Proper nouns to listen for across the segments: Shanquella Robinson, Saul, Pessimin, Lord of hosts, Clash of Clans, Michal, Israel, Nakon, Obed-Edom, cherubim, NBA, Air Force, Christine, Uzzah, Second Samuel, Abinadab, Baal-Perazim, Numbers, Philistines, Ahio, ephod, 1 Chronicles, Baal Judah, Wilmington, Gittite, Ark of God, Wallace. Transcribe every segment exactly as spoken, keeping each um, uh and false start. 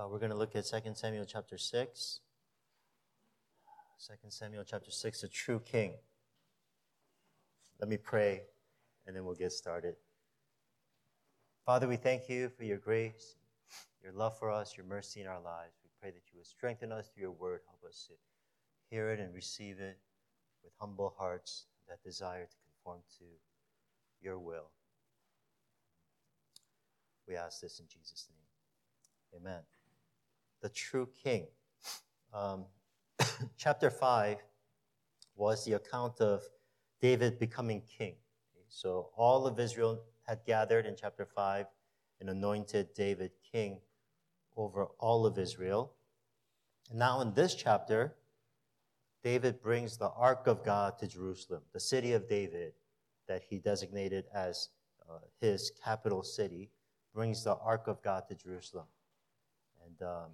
Uh, we're going to look at Second Samuel chapter six. Second Samuel chapter six, the true king. Let me pray, and then we'll get started. Father, we thank you for your grace, your love for us, your mercy in our lives. We pray that you would strengthen us through your word. Help us to hear it and receive it with humble hearts that desire to conform to your will. We ask this in Jesus' name. Amen. The true king. Um, chapter five was the account of David becoming king. So all of Israel had gathered in chapter five and anointed David king over all of Israel. And now in this chapter, David brings the Ark of God to Jerusalem, the city of David that he designated as uh, his capital city, brings the Ark of God to Jerusalem. And um,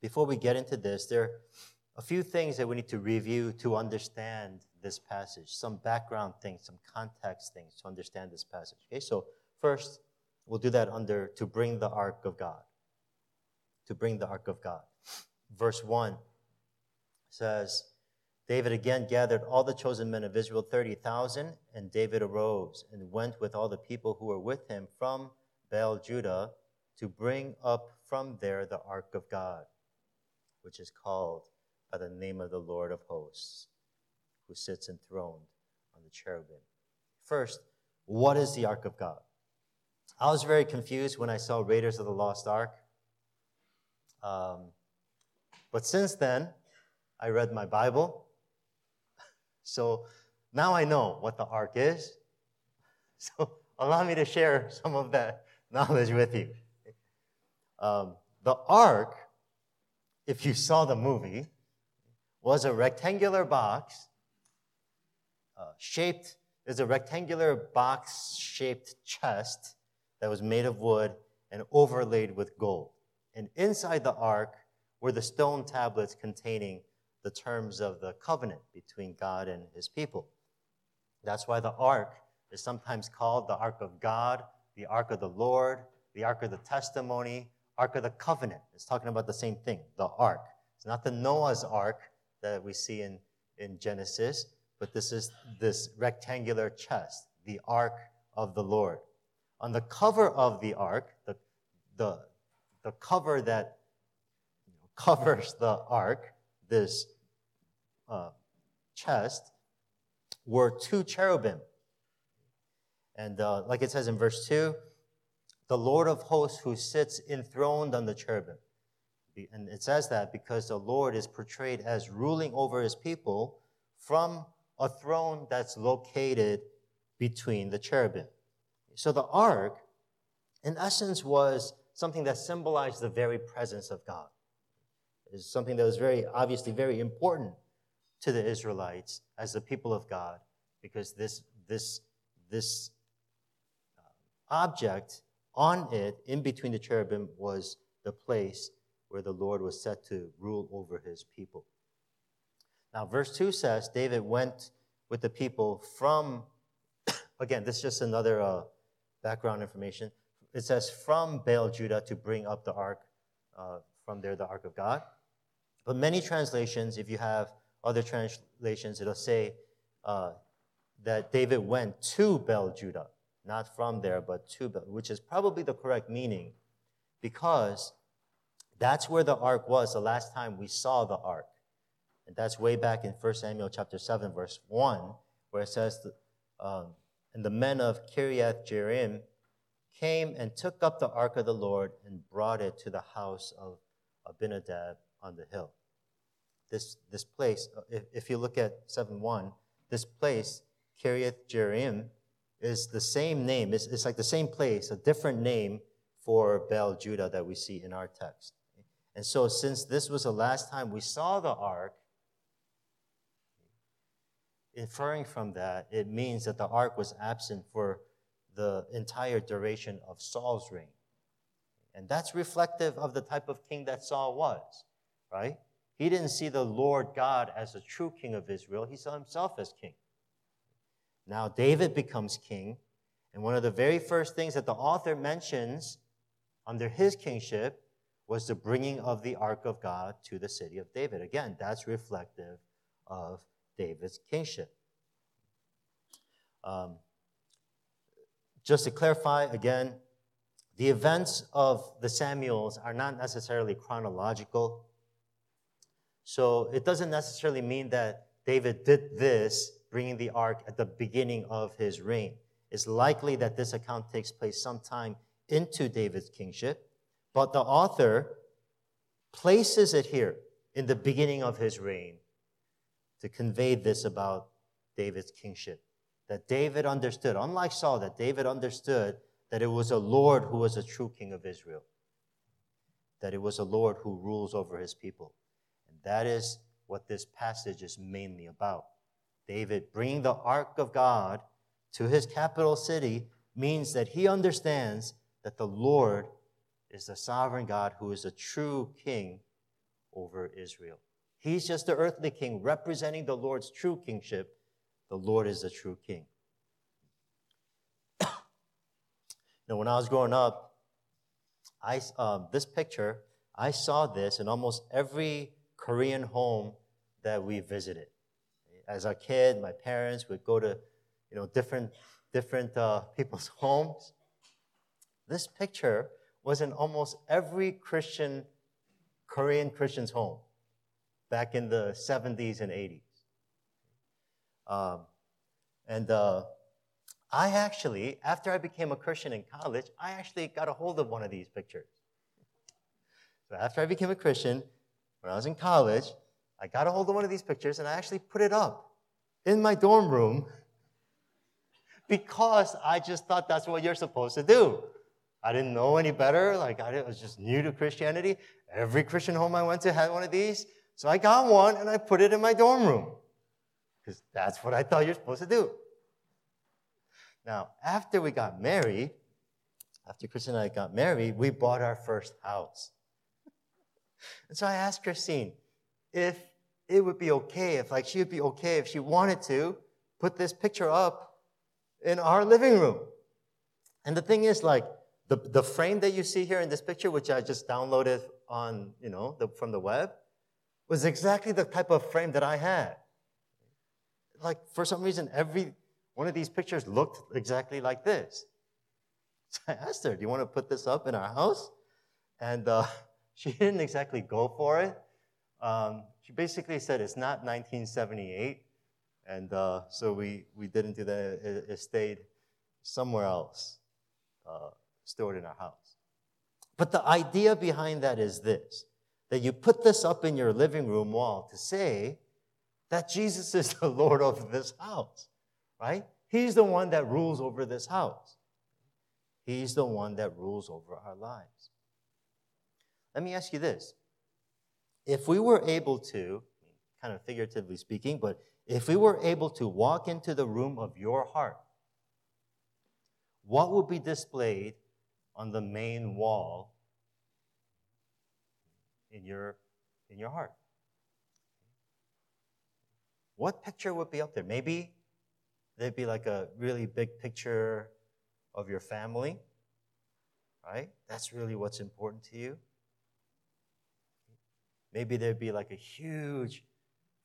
before we get into this, there are a few things that we need to review to understand this passage, some background things, some context things to understand this passage. Okay, so first, we'll do that under to bring the Ark of God. To bring the Ark of God. Verse one says, David again gathered all the chosen men of Israel, thirty thousand, and David arose and went with all the people who were with him from Baal Judah to bring up from there the Ark of God, which is called by the name of the Lord of hosts, who sits enthroned on the cherubim. First, what is the Ark of God? I was very confused when I saw Raiders of the Lost Ark. Um, but since then, I read my Bible. So now I know what the Ark is. So allow me to share some of that knowledge with you. Um, the Ark, if you saw the movie, was a rectangular box Uh, shaped, there's a rectangular box-shaped chest that was made of wood and overlaid with gold. And inside the ark were the stone tablets containing the terms of the covenant between God and his people. That's why the ark is sometimes called the Ark of God, the Ark of the Lord, the Ark of the Testimony, Ark of the Covenant. It's talking about the same thing, the ark. It's not the Noah's Ark that we see in, in Genesis, but this is this rectangular chest, the Ark of the Lord. On the cover of the ark, the, the, the cover that you know, covers the ark, this uh, chest, were two cherubim. And uh, like it says in verse two, the Lord of hosts who sits enthroned on the cherubim. And it says that because the Lord is portrayed as ruling over his people from a throne that's located between the cherubim. So the ark, in essence, was something that symbolized the very presence of God. It was something that was very, obviously, very important to the Israelites as the people of God, because this, this, this object on it, in between the cherubim, was the place where the Lord was set to rule over his people. Now, verse two says, David went with the people from, again, this is just another uh, background information. It says, from Baal Judah to bring up the ark, uh, from there the Ark of God. But many translations, if you have other translations, it'll say uh, that David went to Baal Judah, not from there, but to Baal, which is probably the correct meaning, because that's where the ark was the last time we saw the ark. And that's way back in First Samuel chapter seven, verse one, where it says, um, and the men of Kiriath-Jearim came and took up the ark of the Lord and brought it to the house of Abinadab on the hill. This this place, if, if you look at seven one, this place, Kiriath-Jearim, is the same name. It's, it's like the same place, a different name for Baal Judah that we see in our text. And so since this was the last time we saw the ark, inferring from that, it means that the ark was absent for the entire duration of Saul's reign. And that's reflective of the type of king that Saul was, right? He didn't see the Lord God as the true king of Israel. He saw himself as king. Now David becomes king, and one of the very first things that the author mentions under his kingship was the bringing of the Ark of God to the city of David. Again, that's reflective of David's kingship. Um, just to clarify, again, the events of the Samuels are not necessarily chronological. So it doesn't necessarily mean that David did this, bringing the ark, at the beginning of his reign. It's likely that this account takes place sometime into David's kingship, but the author places it here in the beginning of his reign to convey this about David's kingship. That David understood, unlike Saul, that David understood that it was a Lord who was a true king of Israel. That it was a Lord who rules over his people. And that is what this passage is mainly about. David bringing the Ark of God to his capital city means that he understands that the Lord is the sovereign God who is a true king over Israel. He's just the earthly king representing the Lord's true kingship. The Lord is the true king. Now, when I was growing up, I uh, this picture, I saw this in almost every Korean home that we visited. As a kid, my parents would go to, you know, different different uh, people's homes. This picture was in almost every Christian, Korean Christian's home back in the seventies and eighties. Um, and uh, I actually, after I became a Christian in college, I actually got a hold of one of these pictures. So after I became a Christian, when I was in college, I got a hold of one of these pictures and I actually put it up in my dorm room because I just thought that's what you're supposed to do. I didn't know any better. Like, I was just new to Christianity. Every Christian home I went to had one of these. So I got one and I put it in my dorm room because that's what I thought you're supposed to do. Now, after we got married, after Christine and I got married, we bought our first house. And so I asked Christine if it would be okay, if like she would be okay if she wanted to put this picture up in our living room. And the thing is, like, the, the frame that you see here in this picture, which I just downloaded on, you know, the, from the web, was exactly the type of frame that I had. Like, for some reason, every one of these pictures looked exactly like this. So I asked her, do you want to put this up in our house? And uh, she didn't exactly go for it. Um, she basically said it's not nineteen seventy-eight, and uh, so we, we didn't do that. It, it stayed somewhere else, uh, stored in our house. But the idea behind that is this, that you put this up in your living room wall to say that Jesus is the Lord of this house, right? He's the one that rules over this house. He's the one that rules over our lives. Let me ask you this. If we were able to, kind of figuratively speaking, but if we were able to walk into the room of your heart, what would be displayed on the main wall in your, in your heart? What picture would be up there? Maybe there'd be like a really big picture of your family, right? That's really what's important to you. Maybe there'd be like a huge,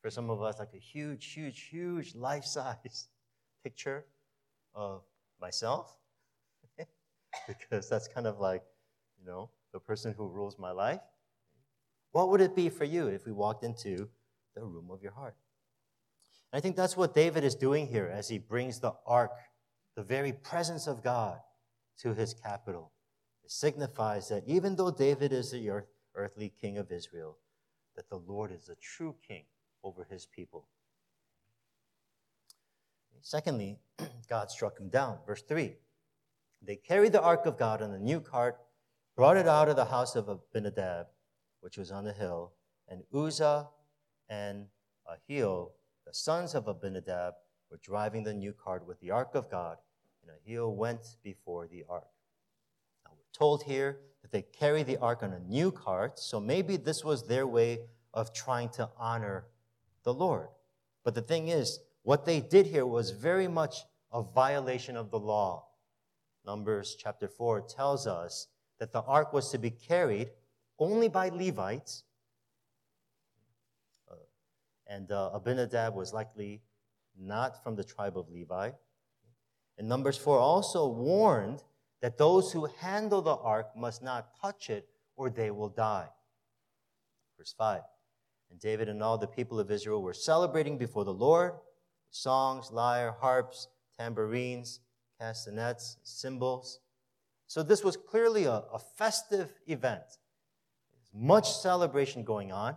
for some of us, like a huge, huge, huge life-size picture of myself. Because that's kind of like, you know, the person who rules my life. What would it be for you if we walked into the room of your heart? And I think that's what David is doing here as he brings the ark, the very presence of God, to his capital. It signifies that even though David is the earth, earthly king of Israel, that the Lord is the true king over his people. Secondly, God struck him down. Verse three, they carried the ark of God on a new cart, brought it out of the house of Abinadab, which was on the hill, and Uzzah and Ahio, the sons of Abinadab, were driving the new cart with the ark of God, and Ahio went before the ark. Now we're told here that they carry the ark on a new cart, so maybe this was their way of trying to honor the Lord. But the thing is, what they did here was very much a violation of the law. Numbers chapter four tells us that the ark was to be carried only by Levites. Uh, and uh, Abinadab was likely not from the tribe of Levi. And Numbers four also warned that those who handle the ark must not touch it or they will die. Verse five, and David and all the people of Israel were celebrating before the Lord with songs, lyre, harps, tambourines, castanets, cymbals. So this was clearly a, a festive event. There's much celebration going on,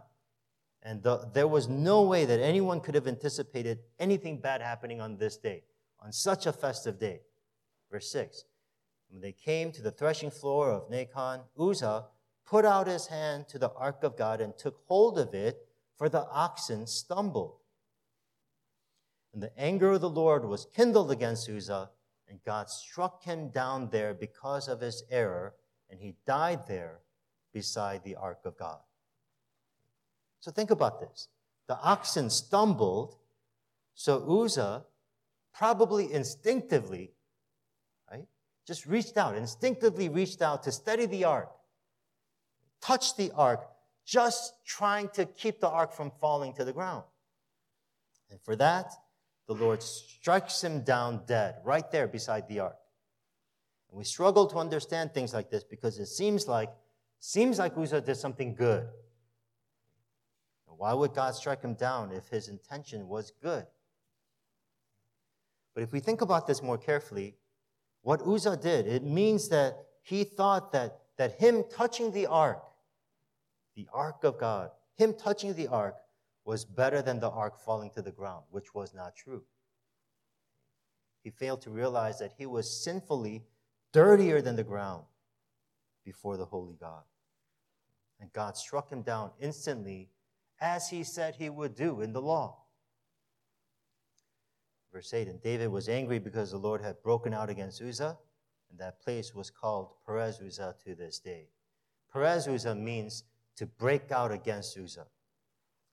and the, there was no way that anyone could have anticipated anything bad happening on this day, on such a festive day. Verse six, when they came to the threshing floor of Nakon, Uzzah put out his hand to the ark of God and took hold of it, for the oxen stumbled. And the anger of the Lord was kindled against Uzzah, and God struck him down there because of his error, and he died there beside the ark of God. So think about this. The oxen stumbled, so Uzzah probably instinctively, right, just reached out, instinctively reached out to steady the ark, touch the ark, just trying to keep the ark from falling to the ground. And for that, the Lord strikes him down dead, right there beside the ark. And we struggle to understand things like this because it seems like, seems like Uzzah did something good. And why would God strike him down if his intention was good? But if we think about this more carefully, what Uzzah did, it means that he thought that that him touching the ark, the ark of God, him touching the ark was better than the ark falling to the ground, which was not true. He failed to realize that he was sinfully dirtier than the ground before the holy God. And God struck him down instantly, as he said he would do in the law. Verse eight, and David was angry because the Lord had broken out against Uzzah, and that place was called Perez-Uzzah to this day. Perez-Uzzah means to break out against Uzzah.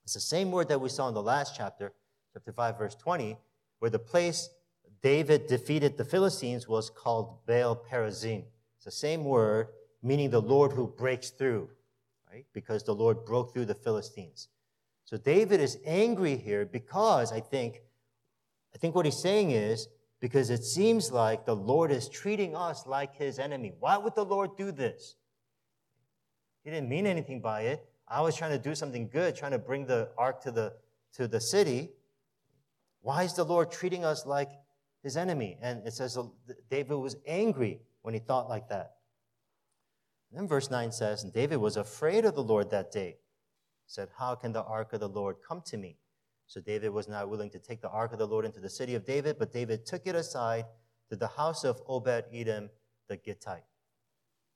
It's the same word that we saw in the last chapter, chapter five, verse twenty, where the place David defeated the Philistines was called Baal-Perazim. It's the same word, meaning the Lord who breaks through, right? Because the Lord broke through the Philistines. So David is angry here because, I think, I think what he's saying is, because it seems like the Lord is treating us like his enemy. Why would the Lord do this? He didn't mean anything by it. I was trying to do something good, trying to bring the ark to the, to the city. Why is the Lord treating us like his enemy? And it says David was angry when he thought like that. And then verse nine says, and David was afraid of the Lord that day. He said, how can the ark of the Lord come to me? So David was not willing to take the ark of the Lord into the city of David, but David took it aside to the house of Obed-Edom, the Gittite.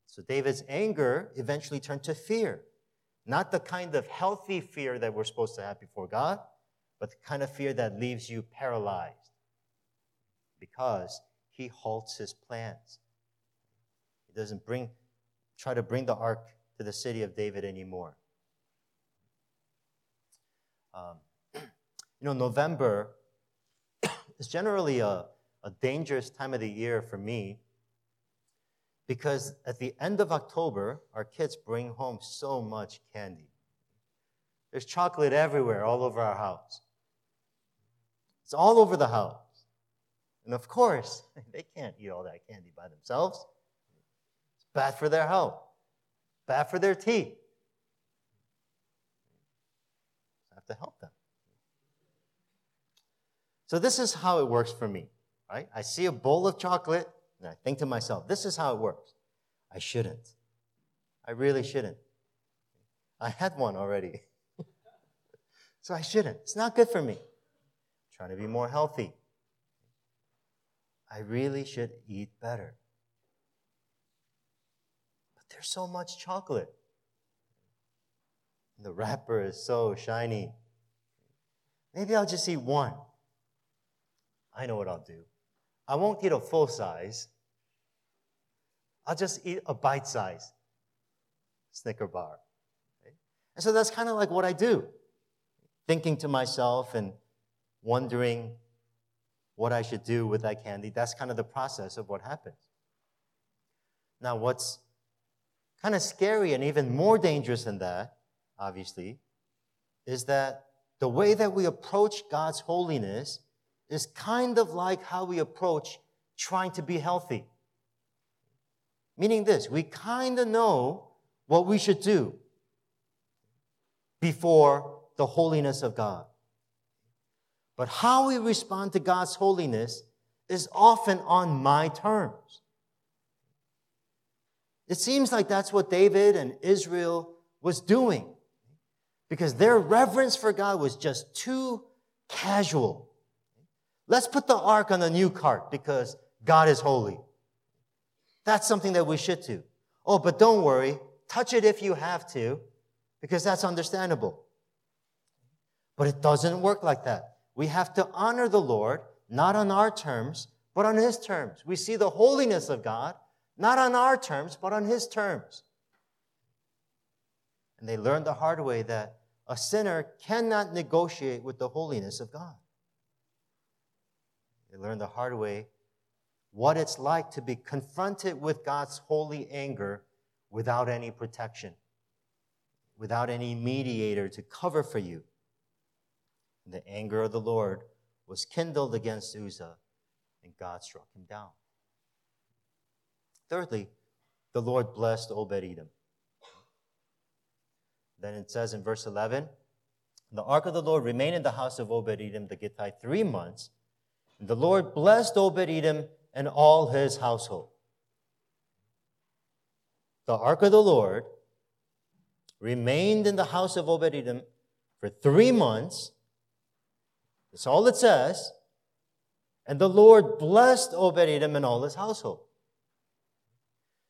So David's anger eventually turned to fear, not the kind of healthy fear that we're supposed to have before God, but the kind of fear that leaves you paralyzed because he halts his plans. He doesn't bring, try to bring the ark to the city of David anymore. Um, You know, November is generally a, a dangerous time of the year for me because at the end of October, our kids bring home so much candy. There's chocolate everywhere, all over our house. It's all over the house. And of course, they can't eat all that candy by themselves. It's bad for their health, bad for their teeth. I have to help them. So this is how it works for me, right? I see a bowl of chocolate, and I think to myself, this is how it works. I shouldn't. I really shouldn't. I had one already. So I shouldn't. It's not good for me. I'm trying to be more healthy. I really should eat better. But there's so much chocolate. And the wrapper is so shiny. Maybe I'll just eat one. I know what I'll do. I won't eat a full size. I'll just eat a bite size Snicker bar. Right? And so that's kind of like what I do, thinking to myself and wondering what I should do with that candy. That's kind of the process of what happens. Now, what's kind of scary and even more dangerous than that, obviously, is that the way that we approach God's holiness is kind of like how we approach trying to be healthy. Meaning this, we kind of know what we should do before the holiness of God. But how we respond to God's holiness is often on my terms. It seems like that's what David and Israel was doing, because their reverence for God was just too casual. Let's put the ark on a new cart because God is holy. That's something that we should do. Oh, but don't worry. Touch it if you have to, because that's understandable. But it doesn't work like that. We have to honor the Lord, not on our terms, but on His terms. We see the holiness of God, not on our terms, but on His terms. And they learned the hard way that a sinner cannot negotiate with the holiness of God. They learned the hard way what it's like to be confronted with God's holy anger without any protection, without any mediator to cover for you. And the anger of the Lord was kindled against Uzzah, and God struck him down. Thirdly, the Lord blessed Obed-Edom. Then it says in verse eleven, the ark of the Lord remained in the house of Obed-Edom the Gittite three months, and the Lord blessed Obed-Edom and all his household. The ark of the Lord remained in the house of Obed-Edom for three months. That's all it says. And the Lord blessed Obed-Edom and all his household.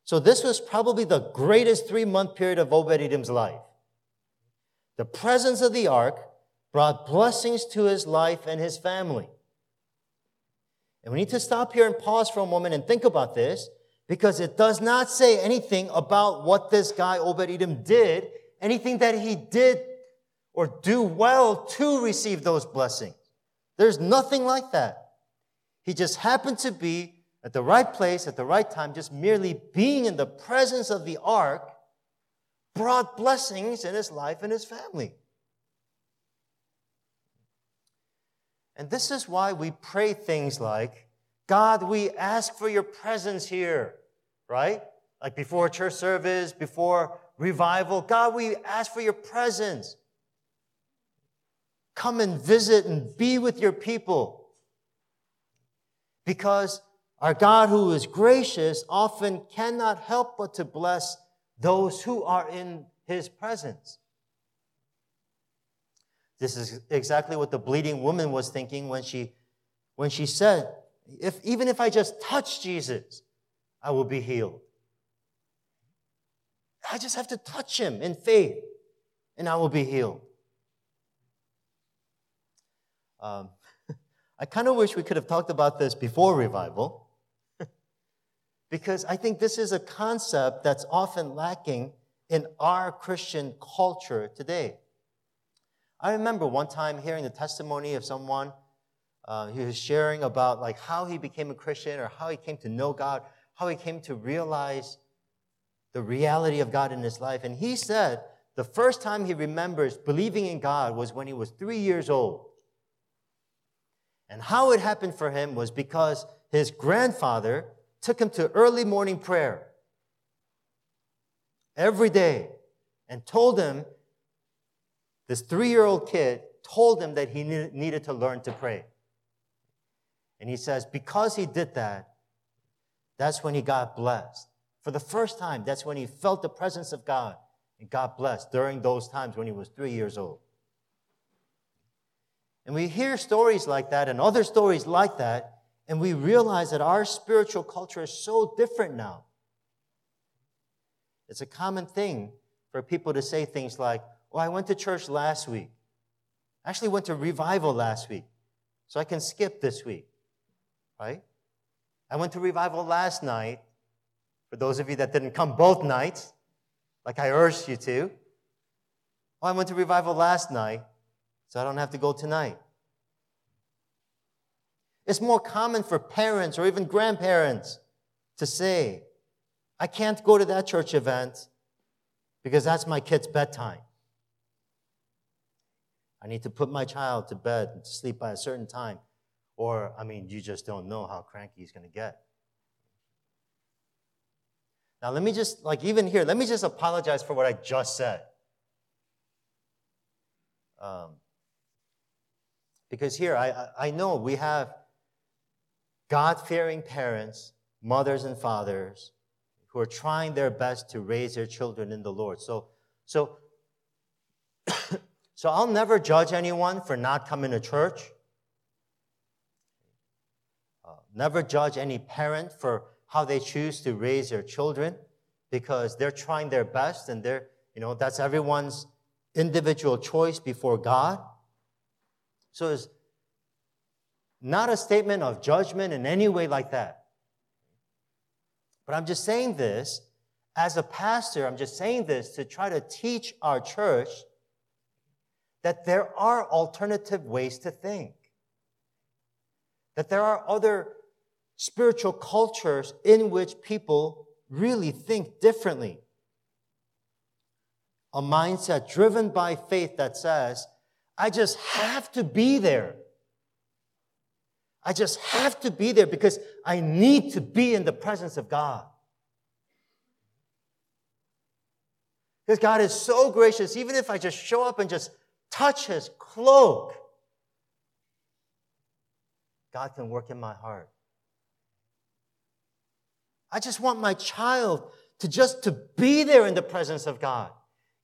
So this was probably the greatest three-month period of Obed-Edom's life. The presence of the ark brought blessings to his life and his family. And we need to stop here and pause for a moment and think about this, because it does not say anything about what this guy Obed-Edom did, anything that he did or do well to receive those blessings. There's nothing like that. He just happened to be at the right place at the right time, just merely being in the presence of the ark brought blessings in his life and his family. And this is why we pray things like, God, we ask for your presence here, right? Like before church service, before revival. God, we ask for your presence. Come and visit and be with your people. Because our God who is gracious often cannot help but to bless those who are in His presence. This is exactly what the bleeding woman was thinking when she, when she said, "If even if I just touch Jesus, I will be healed. I just have to touch Him in faith, and I will be healed." Um, I kind of wish we could have talked about this before revival, because I think this is a concept that's often lacking in our Christian culture today. I remember one time hearing the testimony of someone uh, who was sharing about like how he became a Christian or how he came to know God, how he came to realize the reality of God in his life. And he said the first time he remembers believing in God was when he was three years old. And how it happened for him was because his grandfather took him to early morning prayer every day and told him, this three-year-old kid told him that he needed to learn to pray. And he says, because he did that, that's when he got blessed. For the first time, that's when he felt the presence of God and got blessed during those times when he was three years old. And we hear stories like that and other stories like that, and we realize that our spiritual culture is so different now. It's a common thing for people to say things like, "Oh, I went to church last week. I actually went to revival last week, so I can skip this week," right? "I went to revival last night," for those of you that didn't come both nights, like I urged you to. "Oh, I went to revival last night, so I don't have to go tonight." It's more common for parents or even grandparents to say, "I can't go to that church event because that's my kid's bedtime. I need to put my child to bed and to sleep by a certain time. Or, I mean, you just don't know how cranky he's going to get. Now, let me just, like even here, let me just apologize for what I just said. Um, because here, I, I know we have God-fearing parents, mothers and fathers, who are trying their best to raise their children in the Lord. So, so, so I'll never judge anyone for not coming to church. Never judge any parent for how they choose to raise their children, because they're trying their best, and they're, you know, that's everyone's individual choice before God. So it's not a statement of judgment in any way like that. But I'm just saying this, as a pastor, I'm just saying this to try to teach our church that there are alternative ways to think. That there are other spiritual cultures in which people really think differently. A mindset driven by faith that says, I just have to be there. I just have to be there because I need to be in the presence of God. Because God is so gracious, even if I just show up and just touch His cloak, God can work in my heart. I just want my child to just to be there in the presence of God.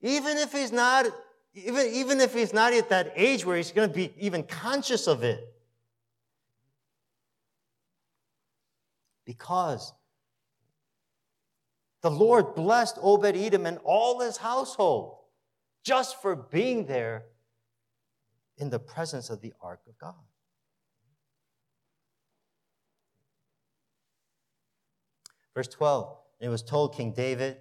Even if he's not, even, even if he's not at that age where he's going to be even conscious of it. Because the Lord blessed Obed-Edom and all his household just for being there in the presence of the Ark of God. Verse twelve, and it was told King David,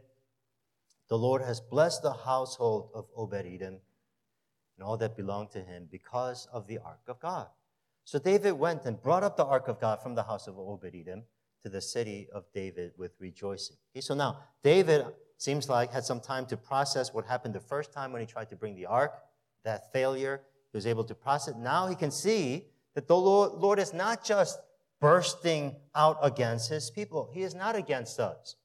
the Lord has blessed the household of Obed-Edom and all that belonged to him because of the Ark of God. So David went and brought up the Ark of God from the house of Obed-Edom to the city of David with rejoicing. Okay, so now, David, seems like, had some time to process what happened the first time when he tried to bring the Ark, that failure. He was able to process. Now he can see that the Lord is not just bursting out against His people. He is not against us.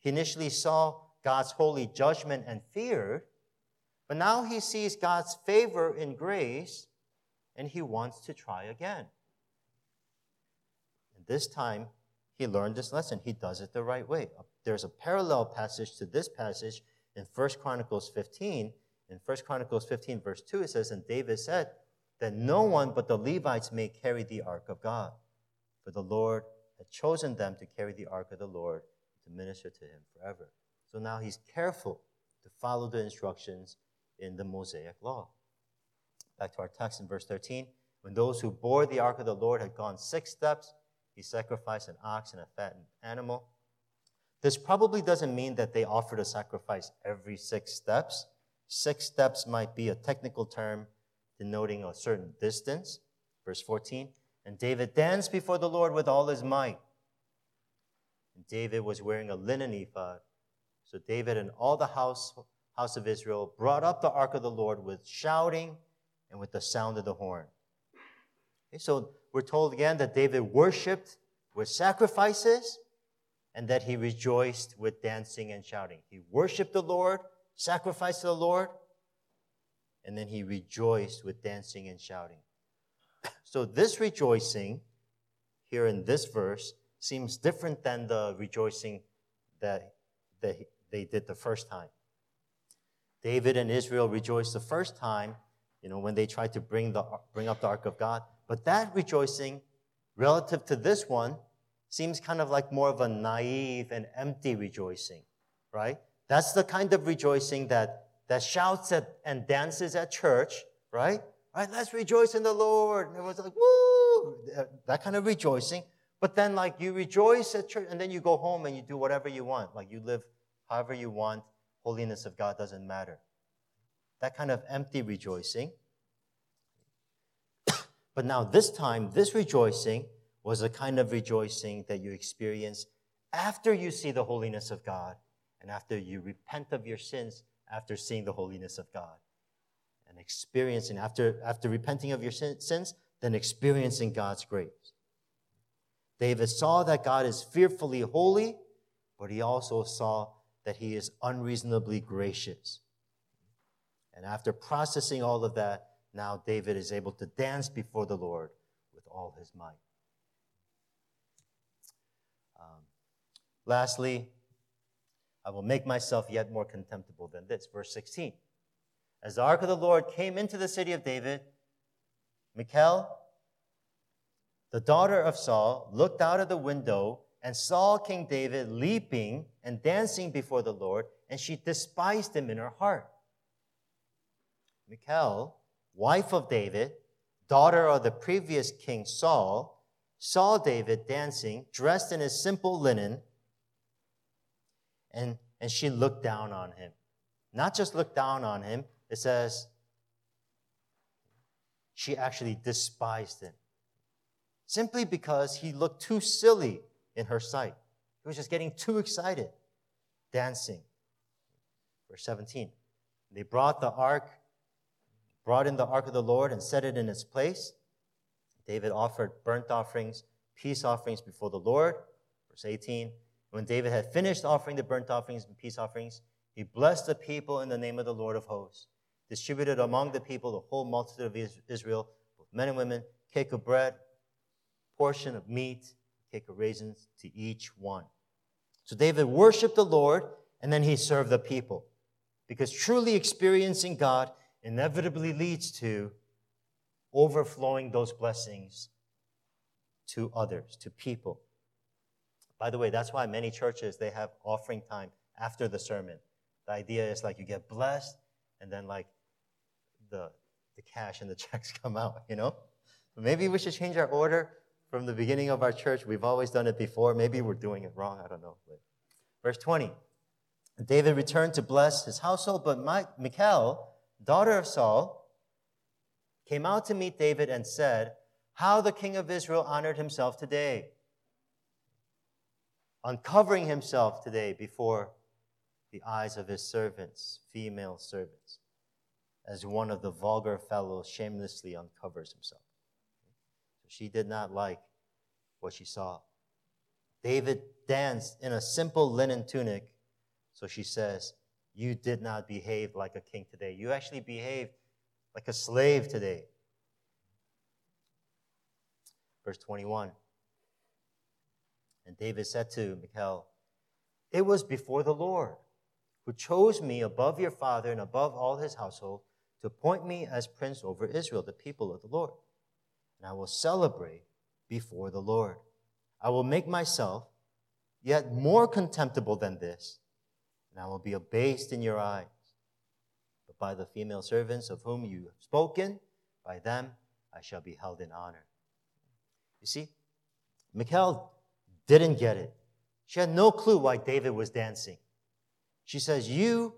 He initially saw God's holy judgment and feared, but now he sees God's favor and grace, and he wants to try again. And this time, he learned this lesson. He does it the right way. There's a parallel passage to this passage in First Chronicles fifteen. In First Chronicles fifteen, verse two, it says, and David said, that no one but the Levites may carry the Ark of God, for the Lord had chosen them to carry the Ark of the Lord to minister to Him forever. So now he's careful to follow the instructions in the Mosaic law. Back to our text in verse thirteen. When those who bore the Ark of the Lord had gone six steps, he sacrificed an ox and a fattened animal. This probably doesn't mean that they offered a sacrifice every six steps. Six steps might be a technical term denoting a certain distance. Verse fourteen, and David danced before the Lord with all his might. And David was wearing a linen ephod. So David and all the house, house of Israel brought up the Ark of the Lord with shouting and with the sound of the horn. Okay, so we're told again that David worshipped with sacrifices and that he rejoiced with dancing and shouting. He worshipped the Lord, sacrificed to the Lord, and then he rejoiced with dancing and shouting. So this rejoicing here in this verse seems different than the rejoicing that they did the first time. David and Israel rejoiced the first time, you know, when they tried to bring the bring up the Ark of God. But that rejoicing, relative to this one, seems kind of like more of a naive and empty rejoicing, right? That's the kind of rejoicing that that shouts at and dances at church, right? All right, let's rejoice in the Lord. And everyone's like, woo! That kind of rejoicing. But then, like, you rejoice at church, and then you go home and you do whatever you want. Like, you live however you want. Holiness of God doesn't matter. That kind of empty rejoicing. But now this time, this rejoicing was the kind of rejoicing that you experience after you see the holiness of God and after you repent of your sins, after seeing the holiness of God and experiencing, after, after repenting of your sin, sins, then experiencing God's grace. David saw that God is fearfully holy, but he also saw that he is unreasonably gracious. And after processing all of that, now David is able to dance before the Lord with all his might. Um, lastly, I will make myself yet more contemptible than this. Verse sixteen. As the ark of the Lord came into the city of David, Michal, the daughter of Saul, looked out of the window and saw King David leaping and dancing before the Lord, and she despised him in her heart. Michal, wife of David, daughter of the previous king Saul, saw David dancing, dressed in his simple linen, And, and she looked down on him. Not just looked down on him, it says she actually despised him. Simply because he looked too silly in her sight. He was just getting too excited, dancing. Verse seventeen, they brought the ark, brought in the ark of the Lord and set it in its place. David offered burnt offerings, peace offerings before the Lord. Verse eighteen, when David had finished offering the burnt offerings and peace offerings, he blessed the people in the name of the Lord of hosts, distributed among the people the whole multitude of Israel, both men and women, cake of bread, portion of meat, cake of raisins to each one. So David worshiped the Lord, and then he served the people. Because truly experiencing God inevitably leads to overflowing those blessings to others, to people. By the way, that's why many churches, they have offering time after the sermon. The idea is like you get blessed, and then like the the cash and the checks come out, you know? But maybe we should change our order from the beginning of our church. We've always done it before. Maybe we're doing it wrong. I don't know. Verse twenty, David returned to bless his household, but Michal, daughter of Saul, came out to meet David and said, "How the king of Israel honored himself today. Uncovering himself today before the eyes of his servants, female servants, as one of the vulgar fellows shamelessly uncovers himself." So she did not like what she saw. David danced in a simple linen tunic, so she says, "You did not behave like a king today. You actually behaved like a slave today." Verse twenty-one. And David said to Michal, "It was before the Lord, who chose me above your father and above all his household to appoint me as prince over Israel, the people of the Lord. And I will celebrate before the Lord. I will make myself yet more contemptible than this, and I will be abased in your eyes. But by the female servants of whom you have spoken, by them I shall be held in honor." You see, Michal didn't get it. She had no clue why David was dancing. She says, "You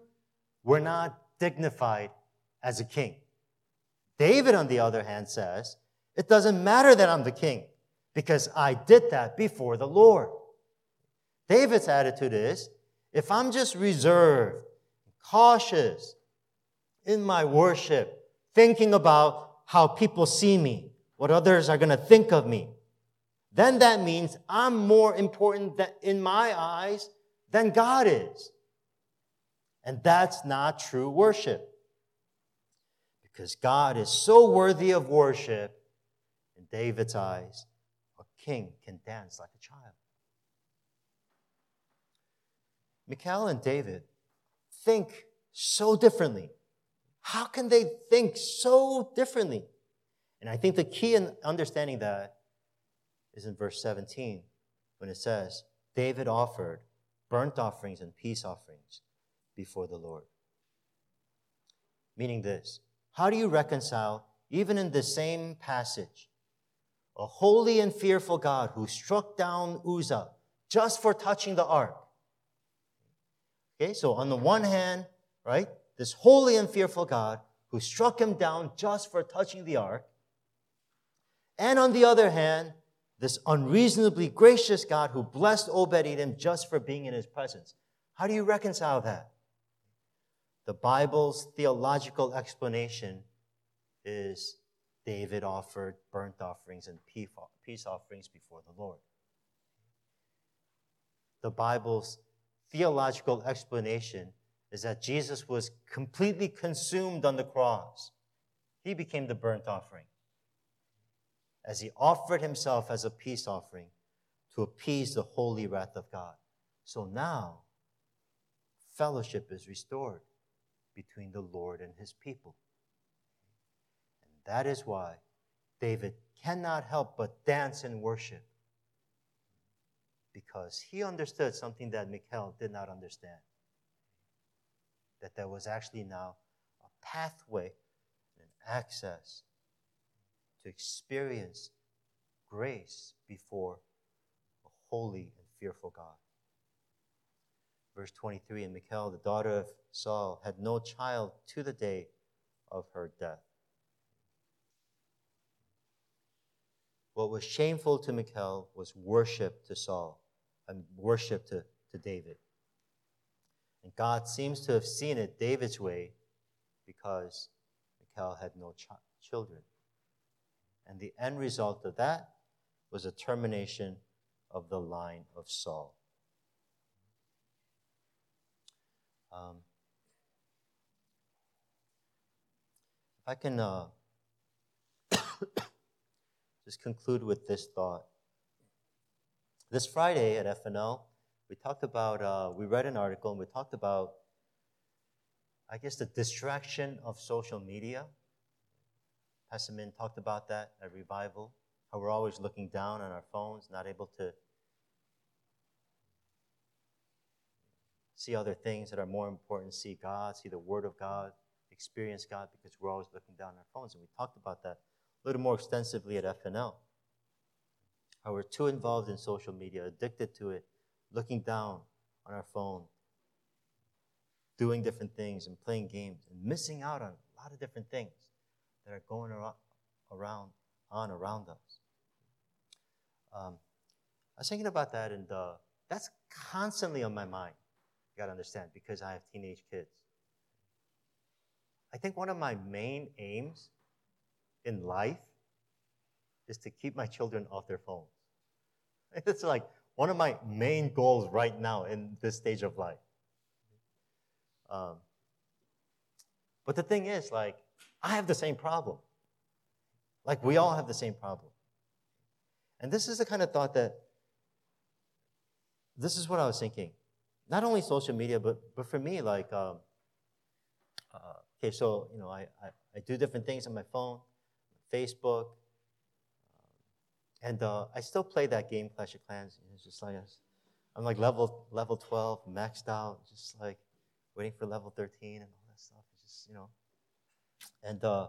were not dignified as a king." David, on the other hand, says, "It doesn't matter that I'm the king because I did that before the Lord." David's attitude is, if I'm just reserved, cautious in my worship, thinking about how people see me, what others are going to think of me, then that means I'm more important in my eyes than God is. And that's not true worship. Because God is so worthy of worship, in David's eyes, a king can dance like a child. Michal and David think so differently. How can they think so differently? And I think the key in understanding that is in verse seventeen, when it says, David offered burnt offerings and peace offerings before the Lord. Meaning this, how do you reconcile, even in the same passage, a holy and fearful God who struck down Uzzah just for touching the ark? Okay, so on the one hand, right, this holy and fearful God who struck him down just for touching the ark, and on the other hand, this unreasonably gracious God who blessed Obed-Edom just for being in his presence. How do you reconcile that? The Bible's theological explanation is David offered burnt offerings and peace offerings before the Lord. The Bible's theological explanation is that Jesus was completely consumed on the cross. He became the burnt offering as he offered himself as a peace offering to appease the holy wrath of God. So now, fellowship is restored between the Lord and his people. And that is why David cannot help but dance and worship, because he understood something that Michal did not understand, that there was actually now a pathway and access to experience grace before a holy and fearful God. Verse twenty-three, and Michal, the daughter of Saul, had no child to the day of her death. What was shameful to Michal was worship to Saul, and worship to, to David. And God seems to have seen it David's way, because Michal had no ch- children. And the end result of that was a termination of the line of Saul. Um, if I can uh, just conclude with this thought. This Friday at F N L, we talked about, uh, we read an article and we talked about, I guess, the distraction of social media. Pessimin talked about that at Revival, how we're always looking down on our phones, not able to see other things that are more important, see God, see the Word of God, experience God, because we're always looking down on our phones. And we talked about that a little more extensively at F N L, how we're too involved in social media, addicted to it, looking down on our phone, doing different things and playing games and missing out on a lot of different things that are going around, around on around us. Um, I was thinking about that, and uh, that's constantly on my mind. You gotta understand, because I have teenage kids. I think one of my main aims in life is to keep my children off their phones. It's like one of my main goals right now in this stage of life. Um, but the thing is, like, I have the same problem. Like, we all have the same problem. And this is the kind of thought that, this is what I was thinking. Not only social media, but but for me, like, um, uh, okay, so, you know, I, I, I do different things on my phone, Facebook, um, and uh, I still play that game, Clash of Clans. It's just like, I'm like level level twelve, maxed out, just like waiting for level thirteen and all that stuff. It's just, you know, and uh,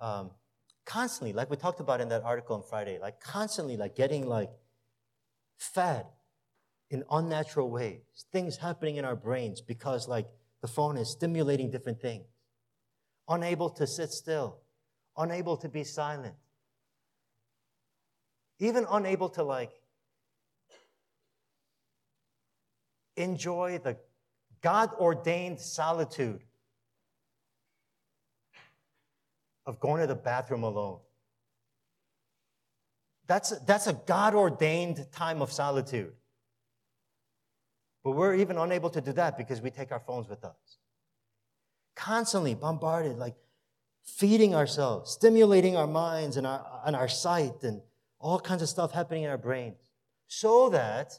um, constantly, like we talked about in that article on Friday, like constantly, like getting like fed in unnatural ways, things happening in our brains because, like, the phone is stimulating different things. Unable to sit still, unable to be silent, even unable to, like, enjoy the God-ordained solitude of going to the bathroom alone. That's, that's a God-ordained time of solitude. But we're even unable to do that because we take our phones with us. Constantly bombarded, like feeding ourselves, stimulating our minds and our, and our sight and all kinds of stuff happening in our brains, so that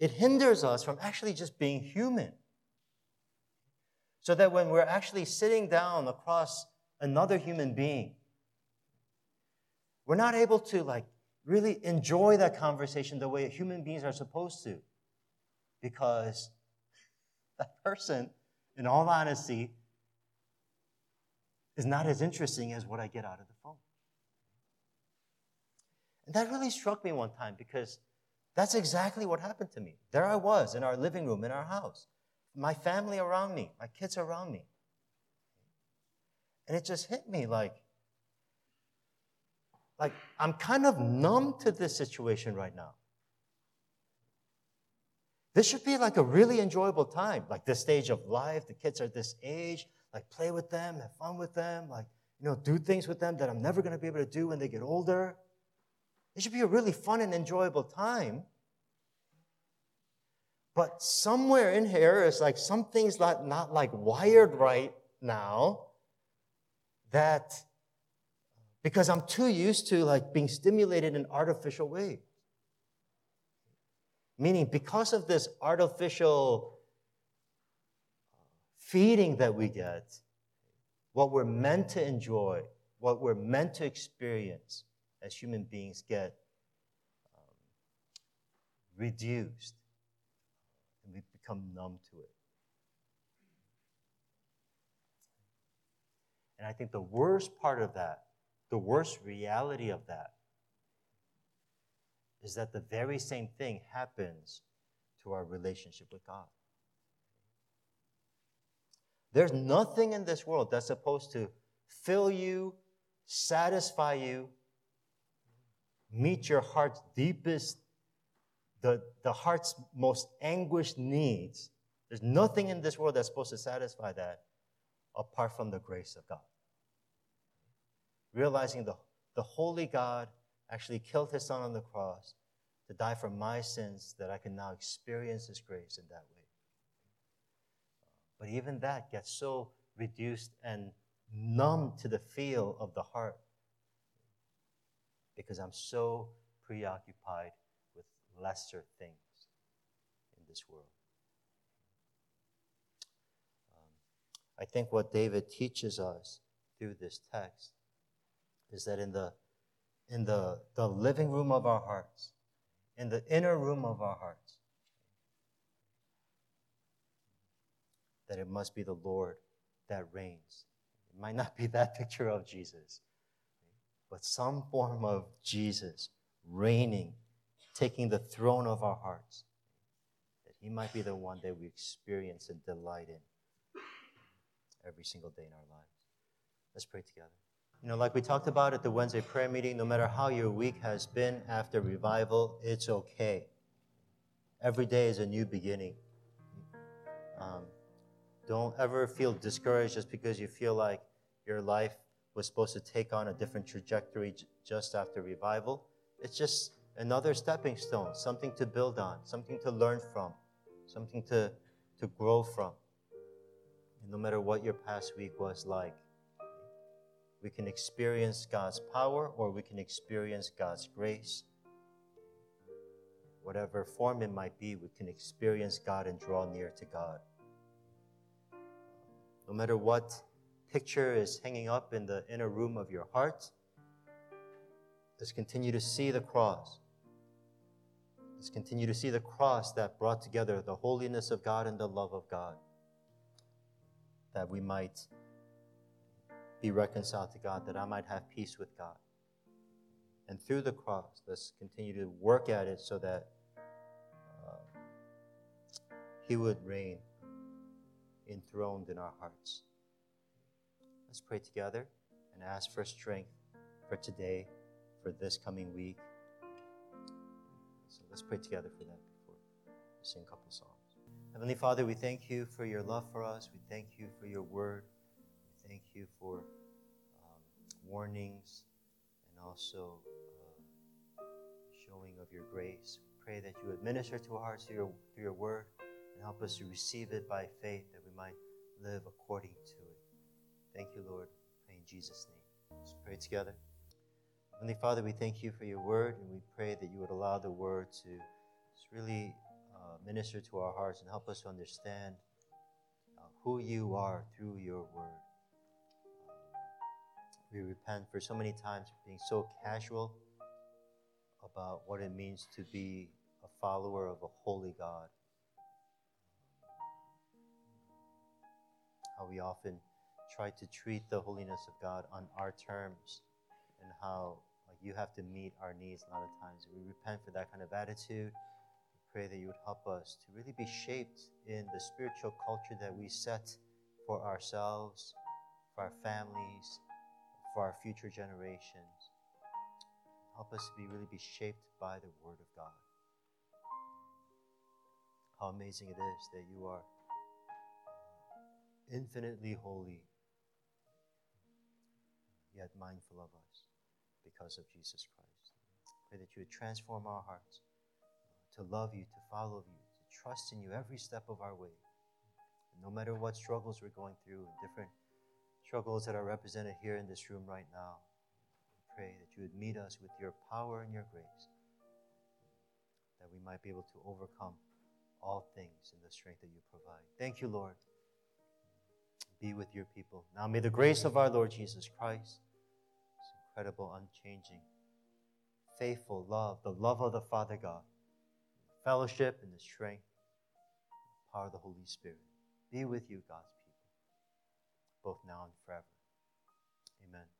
it hinders us from actually just being human. So that when we're actually sitting down across another human being, we're not able to, like, really enjoy that conversation the way human beings are supposed to. Because that person, in all honesty, is not as interesting as what I get out of the phone. And that really struck me one time, because that's exactly what happened to me. There I was in our living room, in our house, my family around me, my kids around me. And it just hit me like, like I'm kind of numb to this situation right now. This should be like a really enjoyable time, like this stage of life. The kids are this age, like play with them, have fun with them, like, you know, do things with them that I'm never going to be able to do when they get older. It should be a really fun and enjoyable time. But somewhere in here is like something's not, not like wired right now, that because I'm too used to like being stimulated in artificial ways. Meaning because of this artificial feeding that we get, what we're meant to enjoy, what we're meant to experience as human beings get um, reduced, and we become numb to it. And I think the worst part of that, the worst reality of that, is that the very same thing happens to our relationship with God. There's nothing in this world that's supposed to fill you, satisfy you, meet your heart's deepest, the, the heart's most anguished needs. There's nothing in this world that's supposed to satisfy that apart from the grace of God. Realizing the, the holy God actually killed his son on the cross to die for my sins, that I can now experience his grace in that way. But even that gets so reduced and numb to the feel of the heart because I'm so preoccupied with lesser things in this world. Um, I think what David teaches us through this text is that in the in the, the living room of our hearts, in the inner room of our hearts, that it must be the Lord that reigns. It might not be that picture of Jesus, but some form of Jesus reigning, taking the throne of our hearts, that he might be the one that we experience and delight in every single day in our lives. Let's pray together. You know, like we talked about at the Wednesday prayer meeting, no matter how your week has been after revival, it's okay. Every day is a new beginning. Um, Don't ever feel discouraged just because you feel like your life was supposed to take on a different trajectory j- just after revival. It's just another stepping stone, something to build on, something to learn from, something to, to grow from. And no matter what your past week was like, we can experience God's power or we can experience God's grace. Whatever form it might be, we can experience God and draw near to God. No matter what picture is hanging up in the inner room of your heart, let's continue to see the cross. Let's continue to see the cross that brought together the holiness of God and the love of God, that we might be reconciled to God, that I might have peace with God. And through the cross, let's continue to work at it so that uh, He would reign enthroned in our hearts. Let's pray together and ask for strength for today, for this coming week. So let's pray together for that before we sing a couple songs. Heavenly Father, we thank you for your love for us. We thank you for your word. We thank you for um, warnings and also uh, showing of your grace. We pray that you would minister to our hearts through your, through your word. And help us to receive it by faith, that we might live according to it. Thank you, Lord. We pray in Jesus' name. Let's pray together. Heavenly Father, we thank you for your word, and we pray that you would allow the word to just really uh, minister to our hearts and help us to understand uh, who you are through your word. We repent for so many times for being so casual about what it means to be a follower of a holy God. How we often try to treat the holiness of God on our terms, and how like you have to meet our needs a lot of times. We repent for that kind of attitude. We pray that you would help us to really be shaped in the spiritual culture that we set for ourselves, for our families, for our future generations. Help us to be really be shaped by the Word of God. How amazing it is that you are infinitely holy, yet mindful of us because of Jesus Christ. Pray that you would transform our hearts to love you, to follow you, to trust in you every step of our way. And no matter what struggles we're going through and different struggles that are represented here in this room right now, we pray that you would meet us with your power and your grace, that we might be able to overcome all things in the strength that you provide. Thank you, Lord. Be with your people. Now may the grace of our Lord Jesus Christ, this incredible, unchanging, faithful love, the love of the Father God, the fellowship and the strength, the power of the Holy Spirit, be with you, God's people, both now and forever. Amen.